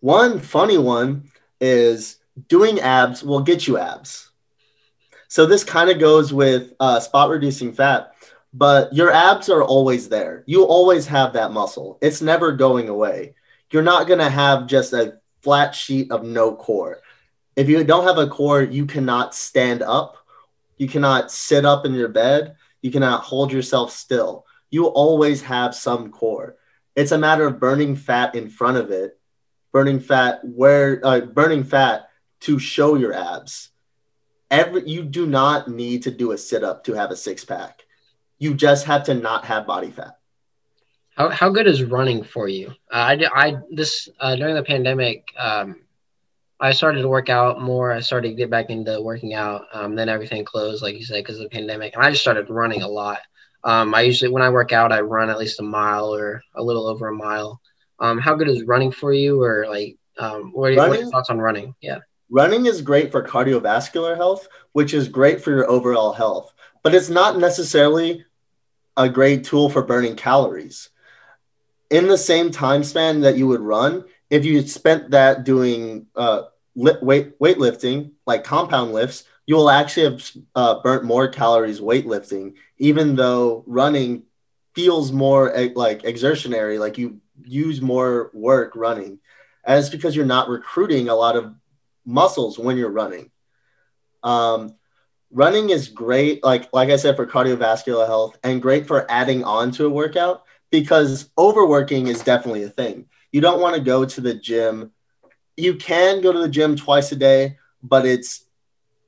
one funny one is doing abs will get you abs. So this kind of goes with uh, spot reducing fat, but your abs are always there. You always have that muscle. It's never going away. You're not going to have just a flat sheet of no core. If you don't have a core, you cannot stand up. You cannot sit up in your bed. You cannot hold yourself still. You always have some core. It's a matter of burning fat in front of it, burning fat where uh, burning fat to show your abs. Every you do not need to do a sit-up to have a six-pack. You just have to not have body fat. How how good is running for you? Uh, I, I this uh, during the pandemic, um, I started to work out more. I started to get back into working out. Um, then everything closed, like you said, because of the pandemic. And I just started running a lot. Um, I usually, when I work out, I run at least a mile or a little over a mile. Um, how good is running for you? Or like, um, what are, running, what are your thoughts on running? Yeah, running is great for cardiovascular health, which is great for your overall health. But it's not necessarily a great tool for burning calories. In the same time span that you would run, if you spent that doing uh, weight weightlifting, like compound lifts, you will actually have uh, burnt more calories weightlifting, even though running feels more like exertionary, like you use more work running. And it's because you're not recruiting a lot of muscles when you're running. Um, Running is great, like like I said, for cardiovascular health, and great for adding on to a workout, because overworking is definitely a thing. You don't want to go to the gym. You can go to the gym twice a day, but it's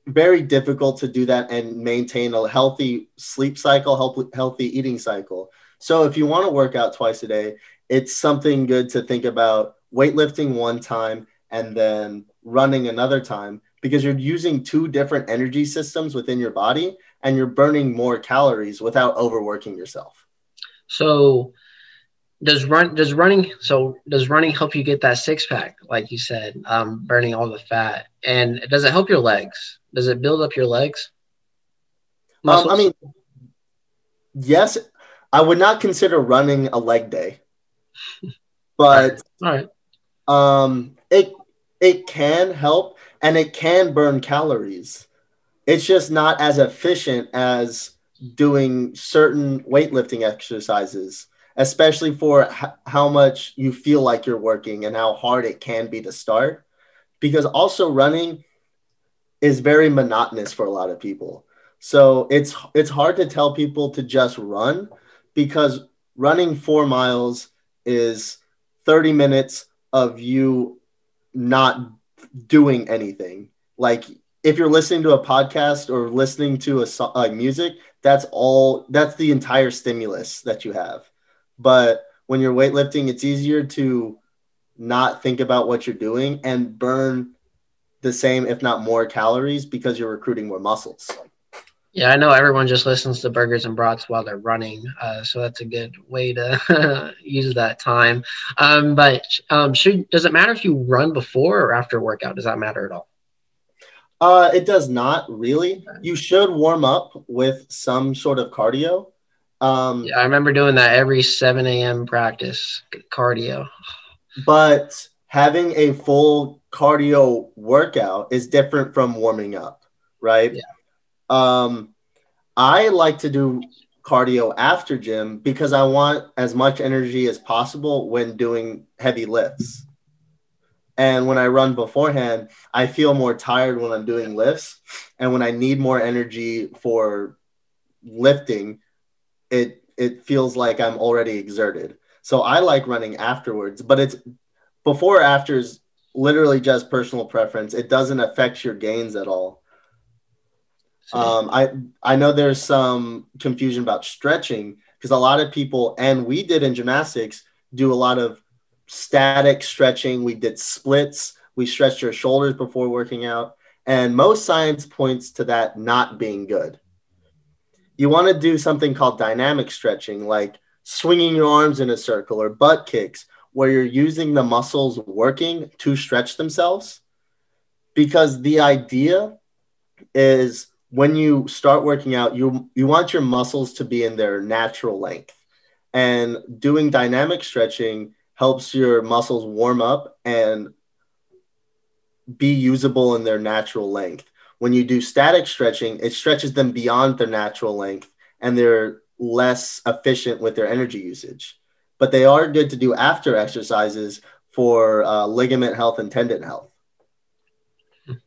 very difficult to do that and maintain a healthy sleep cycle, healthy eating cycle. So if you want to work out twice a day, it's something good to think about weightlifting one time and then running another time, because you're using two different energy systems within your body and you're burning more calories without overworking yourself. So does run does running so does running help you get that six pack, like you said, um, burning all the fat? And does it help your legs? Does it build up your legs? Um, I mean, yes, I would not consider running a leg day. But all right. um it it can help. And it can burn calories. It's just not as efficient as doing certain weightlifting exercises, especially for h- how much you feel like you're working and how hard it can be to start. Because also running is very monotonous for a lot of people. So it's it's hard to tell people to just run, because running four miles is thirty minutes of you not doing anything. Like if you're listening to a podcast or listening to a song, like music, that's all, that's the entire stimulus that you have. But when you're weightlifting, it's easier to not think about what you're doing and burn the same, if not more, calories, because you're recruiting more muscles. Yeah, I know everyone just listens to Burgers and Brats while they're running, uh, so that's a good way to use that time. Um, but um, should, does it matter if you run before or after a workout? Does that matter at all? Uh, it does not really. You should warm up with some sort of cardio. Um, yeah, I remember doing that every seven a.m. practice, cardio. But having a full cardio workout is different from warming up, right? Yeah. Um, I like to do cardio after gym because I want as much energy as possible when doing heavy lifts. And when I run beforehand, I feel more tired when I'm doing lifts. And when I need more energy for lifting, it it feels like I'm already exerted. So I like running afterwards, but it's before or after is literally just personal preference. It doesn't affect your gains at all. Um, I, I know there's some confusion about stretching because a lot of people, and we did in gymnastics, do a lot of static stretching. We did splits. We stretched your shoulders before working out. And most science points to that not being good. You want to do something called dynamic stretching, like swinging your arms in a circle or butt kicks, where you're using the muscles working to stretch themselves. Because the idea is when you start working out, you you want your muscles to be in their natural length. And doing dynamic stretching helps your muscles warm up and be usable in their natural length. When you do static stretching, it stretches them beyond their natural length and they're less efficient with their energy usage. But they are good to do after exercises for uh, ligament health and tendon health.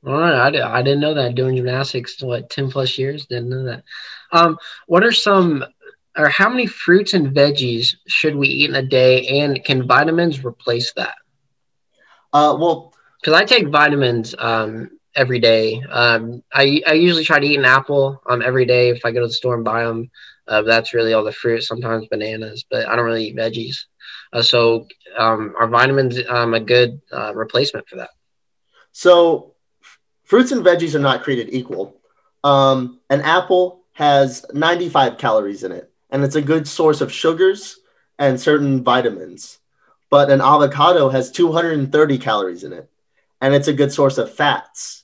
All right. I, did, I didn't know that. Doing gymnastics, what, ten plus years? Didn't know that. Um, what are some or how many fruits and veggies should we eat in a day? And can vitamins replace that? Uh, well, because I take vitamins um, every day. Um, I, I usually try to eat an apple um, every day if I go to the store and buy them. Uh, that's really all the fruit, sometimes bananas, but I don't really eat veggies. Uh, so um, are vitamins um, a good uh, replacement for that? So fruits and veggies are not created equal. Um, an apple has ninety-five calories in it, and it's a good source of sugars and certain vitamins. But an avocado has two hundred thirty calories in it, and it's a good source of fats.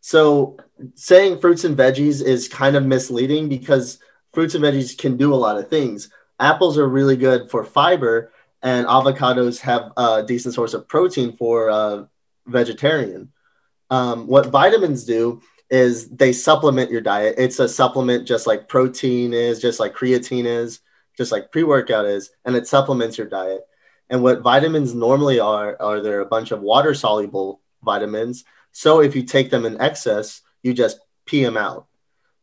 So saying fruits and veggies is kind of misleading because fruits and veggies can do a lot of things. Apples are really good for fiber, and avocados have a decent source of protein for a vegetarian. Um, what vitamins do is they supplement your diet. It's a supplement just like protein is, just like creatine is, just like pre-workout is, and it supplements your diet. And what vitamins normally are, are they're a bunch of water-soluble vitamins. So if you take them in excess, you just pee them out.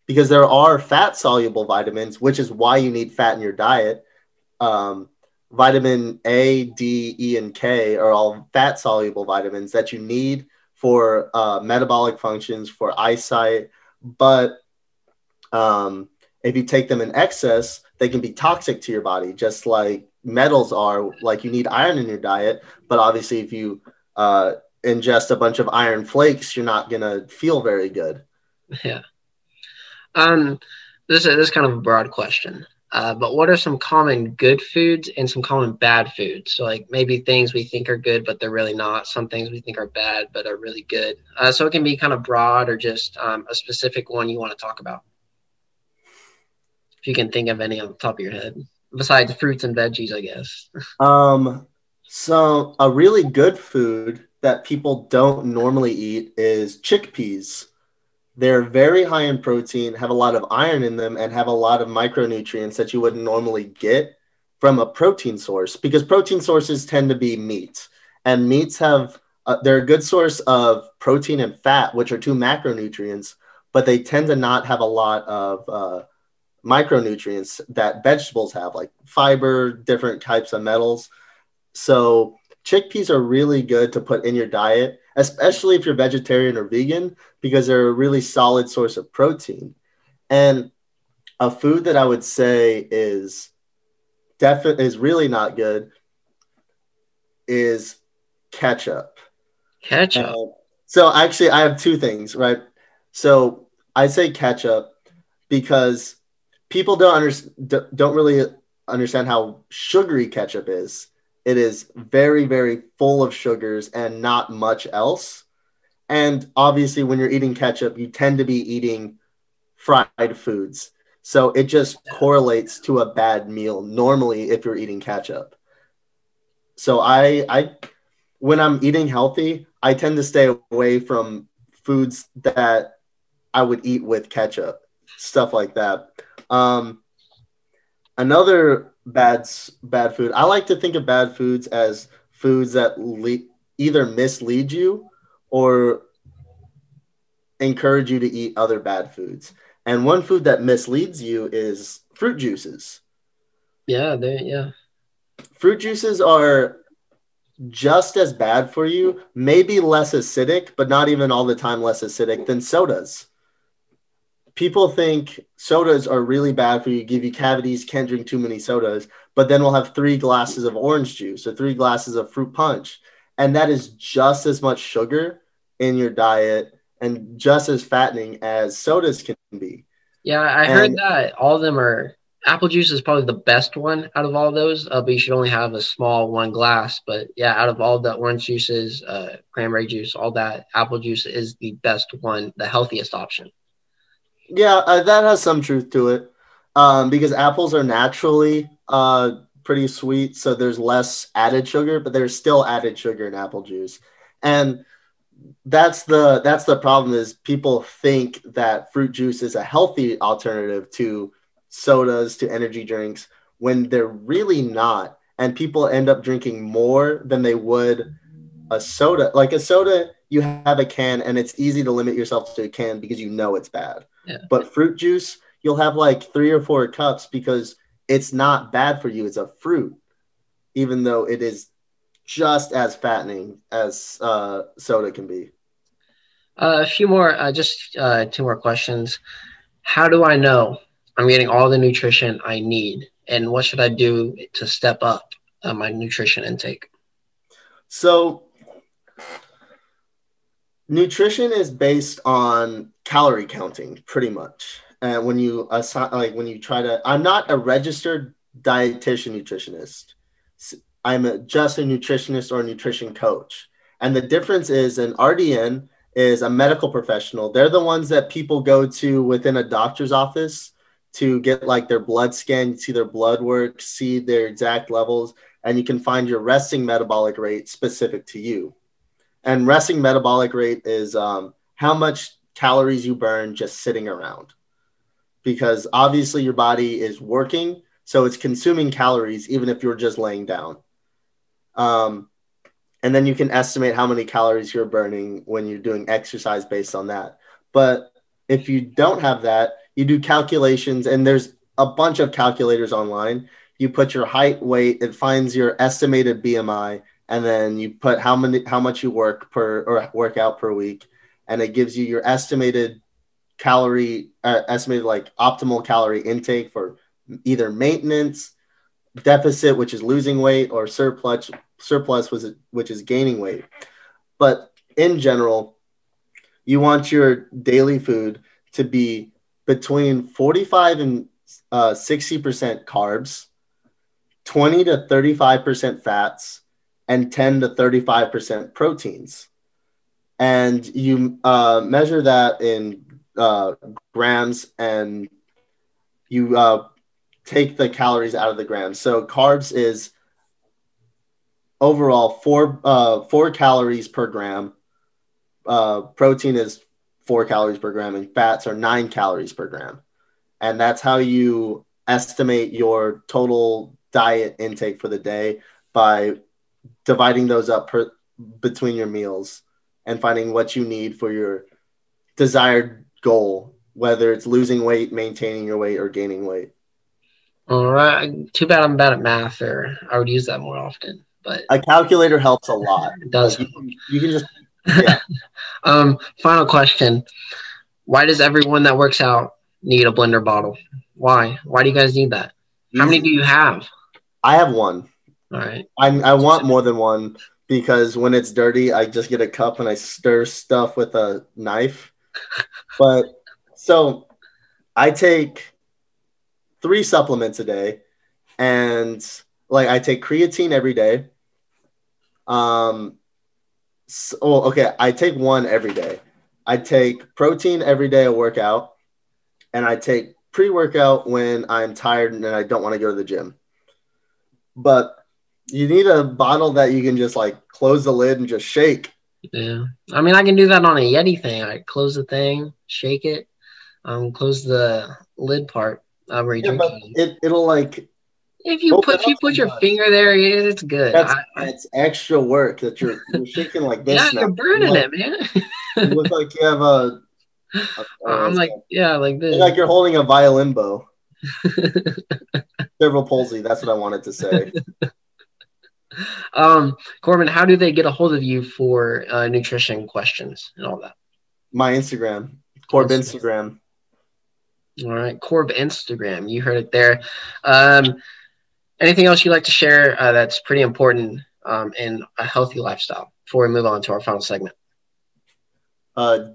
Because there are fat-soluble vitamins, which is why you need fat in your diet. Um, vitamin A, D, E, and K are all fat-soluble vitamins that you need for uh, metabolic functions, for eyesight. But um, if you take them in excess, they can be toxic to your body, just like metals are. Like you need iron in your diet, but obviously if you uh, ingest a bunch of iron flakes, you're not going to feel very good. Yeah. Um, this is, this is kind of a broad question, uh, but what are some common good foods and some common bad foods? So like maybe things we think are good, but they're really not. Some things we think are bad, but are really good. Uh, so it can be kind of broad or just um, a specific one you want to talk about. If you can think of any on the top of your head, besides fruits and veggies, I guess. um, so a really good food that people don't normally eat is chickpeas. They're very high in protein, have a lot of iron in them, and have a lot of micronutrients that you wouldn't normally get from a protein source because protein sources tend to be meat. And meats have, uh, they're a good source of protein and fat, which are two macronutrients, but they tend to not have a lot of uh, micronutrients that vegetables have, like fiber, different types of metals. So chickpeas are really good to put in your diet, especially if you're vegetarian or vegan, because they're a really solid source of protein. And a food that I would say is defi- is really not good is ketchup. Ketchup. Um, so actually I have two things, right? So I say ketchup because people don't under- don't really understand how sugary ketchup is. It is very, very full of sugars and not much else. And obviously when you're eating ketchup, you tend to be eating fried foods. So it just correlates to a bad meal normally if you're eating ketchup. So I, I when I'm eating healthy, I tend to stay away from foods that I would eat with ketchup, stuff like that. Um, another bad bad food, I like to think of bad foods as foods that le- either mislead you or encourage you to eat other bad foods. And one food that misleads you is fruit juices. Yeah, they, yeah. Fruit juices are just as bad for you, maybe less acidic, but not even all the time less acidic than sodas. People think sodas are really bad for you, give you cavities, can't drink too many sodas, but then we'll have three glasses of orange juice or three glasses of fruit punch. And that is just as much sugar in your diet and just as fattening as sodas can be. Yeah, I and heard that all of them are, apple juice is probably the best one out of all those, uh, but you should only have a small one glass. But yeah, out of all the orange juices, uh, cranberry juice, all that, apple juice is the best one, the healthiest option. Yeah, uh, that has some truth to it, um, because apples are naturally uh, pretty sweet, so there's less added sugar, but there's still added sugar in apple juice. And that's the that's the problem is people think that fruit juice is a healthy alternative to sodas, to energy drinks, when they're really not. And people end up drinking more than they would a soda. Like a soda, you have a can, and it's easy to limit yourself to a can because you know it's bad. Yeah. But fruit juice, you'll have like three or four cups because it's not bad for you. It's a fruit, even though it is just as fattening as uh, soda can be. Uh, a few more, uh, just uh, two more questions. How do I know I'm getting all the nutrition I need? And what should I do to step up uh, my nutrition intake? So nutrition is based on calorie counting, pretty much. And uh, when you assign, like when you try to, I'm not a registered dietitian nutritionist. I'm a, just a nutritionist or a nutrition coach. And the difference is an R D N is a medical professional. They're the ones that people go to within a doctor's office to get like their blood scan, see their blood work, see their exact levels, and you can find your resting metabolic rate specific to you. And resting metabolic rate is um, how much calories you burn just sitting around. Because obviously your body is working, so it's consuming calories even if you're just laying down. Um, and then you can estimate how many calories you're burning when you're doing exercise based on that. But if you don't have that, you do calculations, and there's a bunch of calculators online. You put your height, weight, it finds your estimated B M I, and then you put how many, how much you work per or work out per week, and it gives you your estimated calorie, uh, estimated like optimal calorie intake for either maintenance, deficit, which is losing weight, or surplus, surplus, was which is gaining weight. But in general, you want your daily food to be between forty-five and uh, sixty percent carbs, twenty to thirty-five percent fats, and ten to thirty-five percent proteins. And you uh, measure that in uh, grams, and you uh, take the calories out of the grams. So carbs is overall four, uh, four calories per gram. Uh, protein is four calories per gram, and fats are nine calories per gram. And that's how you estimate your total diet intake for the day, by dividing those up per, between your meals and finding what you need for your desired goal, whether it's losing weight, maintaining your weight, or gaining weight. All right. Too bad I'm bad at math, or I would use that more often. But a calculator helps a lot. It does. You, you can just... Yeah. um, final question. Why does everyone that works out need a blender bottle? Why? Why do you guys need that? How many do you have? I have one. All right. I, I want more than one because when it's dirty, I just get a cup and I stir stuff with a knife. But so I take three supplements a day, and like I take creatine every day. Um, So, okay, I take one every day. I take protein every day I work out, and I take pre-workout when I'm tired and I don't want to go to the gym. But You need a bottle that you can just like close the lid and just shake. Yeah. I mean, I can do that on a Yeti thing. I close the thing, shake it, um, close the lid part. I'm already yeah, drinking. But it, it'll like. If you put if you put your finger there, it's good. That's, I, that's extra work that you're, you're shaking like this. Yeah, now. You're burning like, it, man. You look like you have a. a I'm like, stuff. yeah, like this. It's like you're holding a violin bow. Cerebral palsy. That's what I wanted to say. Um, Corbin, how do they get a hold of you for uh, nutrition questions and all that? My Instagram, Corb Instagram. All right, Corb Instagram. You heard it there. Um, anything else you'd like to share uh, that's pretty important um, in a healthy lifestyle before we move on to our final segment? Uh,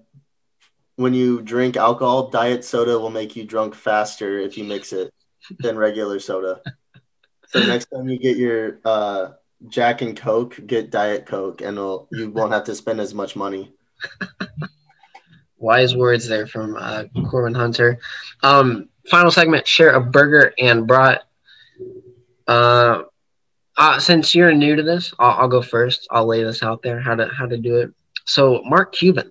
when you drink alcohol, diet soda will make you drunk faster if you mix it than regular soda. So next time you get your uh, Jack and Coke, get Diet Coke, and it'll, you won't have to spend as much money. Wise words there from uh, Corbin Hunter. Um, final segment, share a burger and brat. Uh, uh, since you're new to this, I'll, I'll go first. I'll lay this out there, how to how to do it. So Mark Cuban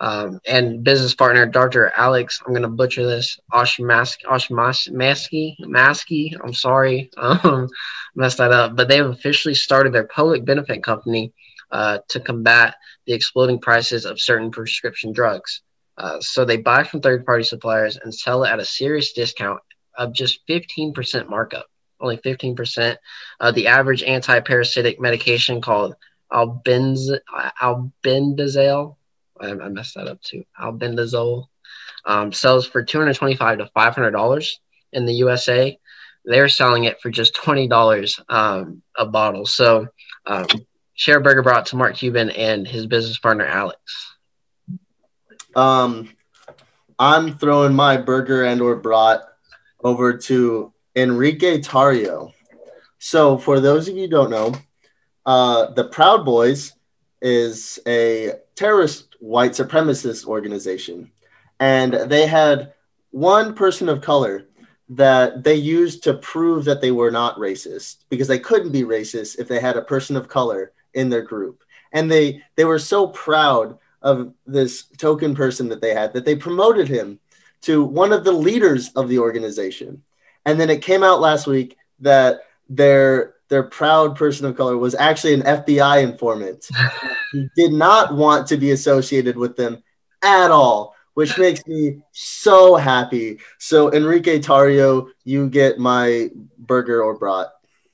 um, and business partner Doctor Alex, I'm going to butcher this, Oshmaski, I'm sorry, um, messed that up. But they have officially started their public benefit company uh, to combat the exploding prices of certain prescription drugs. Uh, so they buy from third-party suppliers and sell it at a serious discount of just fifteen percent markup, only fifteen percent. Uh, the average anti-parasitic medication called albenz- albendazole, I, I messed that up too, albendazole, um, sells for two hundred twenty-five dollars to five hundred dollars in the U S A. They're selling it for just twenty dollars um, a bottle. So um, share burger brought to Mark Cuban and his business partner, Alex. Um, I'm throwing my burger and or brat over to Enrique Tarrio. So for those of you who don't know, uh, the Proud Boys is a terrorist white supremacist organization. And they had one person of color that they used to prove that they were not racist, because they couldn't be racist if they had a person of color in their group. And they, they were so proud of this token person that they had that they promoted him to one of the leaders of the organization. And then it came out last week that their their proud person of color was actually an F B I informant. He did not want to be associated with them at all, which makes me so happy. So Enrique Tarrio, you get my burger or brat.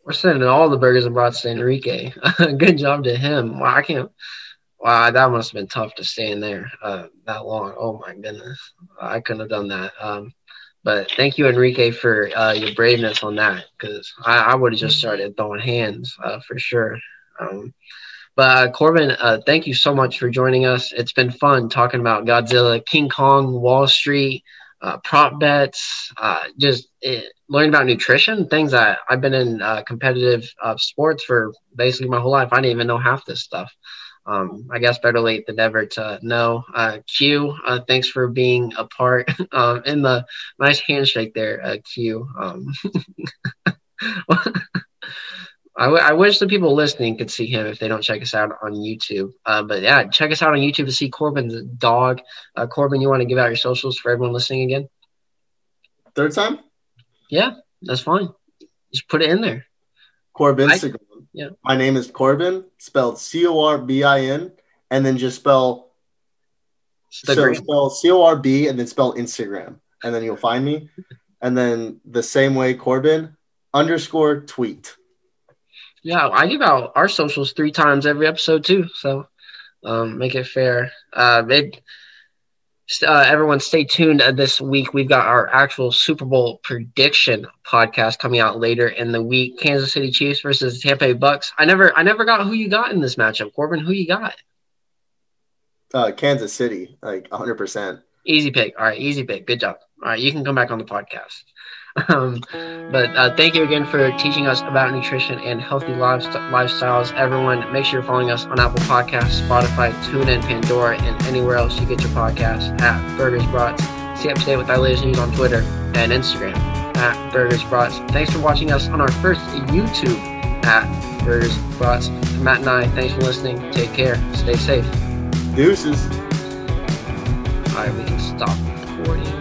We're sending all the burgers and brats to Enrique. Good job to him. Wow, I can't. Wow, that must have been tough to stay in there uh, that long. Oh my goodness, I couldn't have done that. Um, But thank you, Enrique, for uh, your braveness on that, because I, I would have just started throwing hands uh, for sure. Um, but uh, Corbin, uh, thank you so much for joining us. It's been fun talking about Godzilla, King Kong, Wall Street, uh, prop bets, uh, just it, learning about nutrition, things that I've been in uh, competitive uh, sports for basically my whole life. I didn't even know half this stuff. Um, I guess better late than never to know. Uh, Q, uh, thanks for being a part um, in the nice handshake there, uh, Q. Um, I, w- I wish the people listening could see him if they don't check us out on YouTube. Uh, but yeah, check us out on YouTube to see Corbin's dog. Uh, Corbin, you want to give out your socials for everyone listening again? Third time? Yeah, that's fine. Just put it in there. Corbin's I- Yeah. My name is Corbin, spelled C O R B I N, and then just spell Instagram. So spell C O R B and then spell Instagram, and then you'll find me. And then the same way, Corbin underscore tweet. Yeah, I give out our socials three times every episode too, so um, make it fair. Uh, it, uh, everyone stay tuned uh, this week. We've got our actual Super Bowl prediction podcast coming out later in the week. Kansas City Chiefs versus Tampa Bay Bucks. I never I never got who you got in this matchup. Corbin, who you got? Uh, Kansas City, like one hundred percent. Easy pick. All right, easy pick. Good job. All right, you can come back on the podcast. Um, but uh, thank you again for teaching us about nutrition and healthy lifestyles. Everyone, make sure you're following us on Apple Podcasts, Spotify, TuneIn, Pandora, and anywhere else you get your podcasts at Burgers Brats. Stay up to date with our latest news on Twitter and Instagram at Burgers Brats. Thanks for watching us on our first YouTube at BurgersBrats. For Matt and I, thanks for listening. Take care. Stay safe. Deuces. All right, we can stop recording.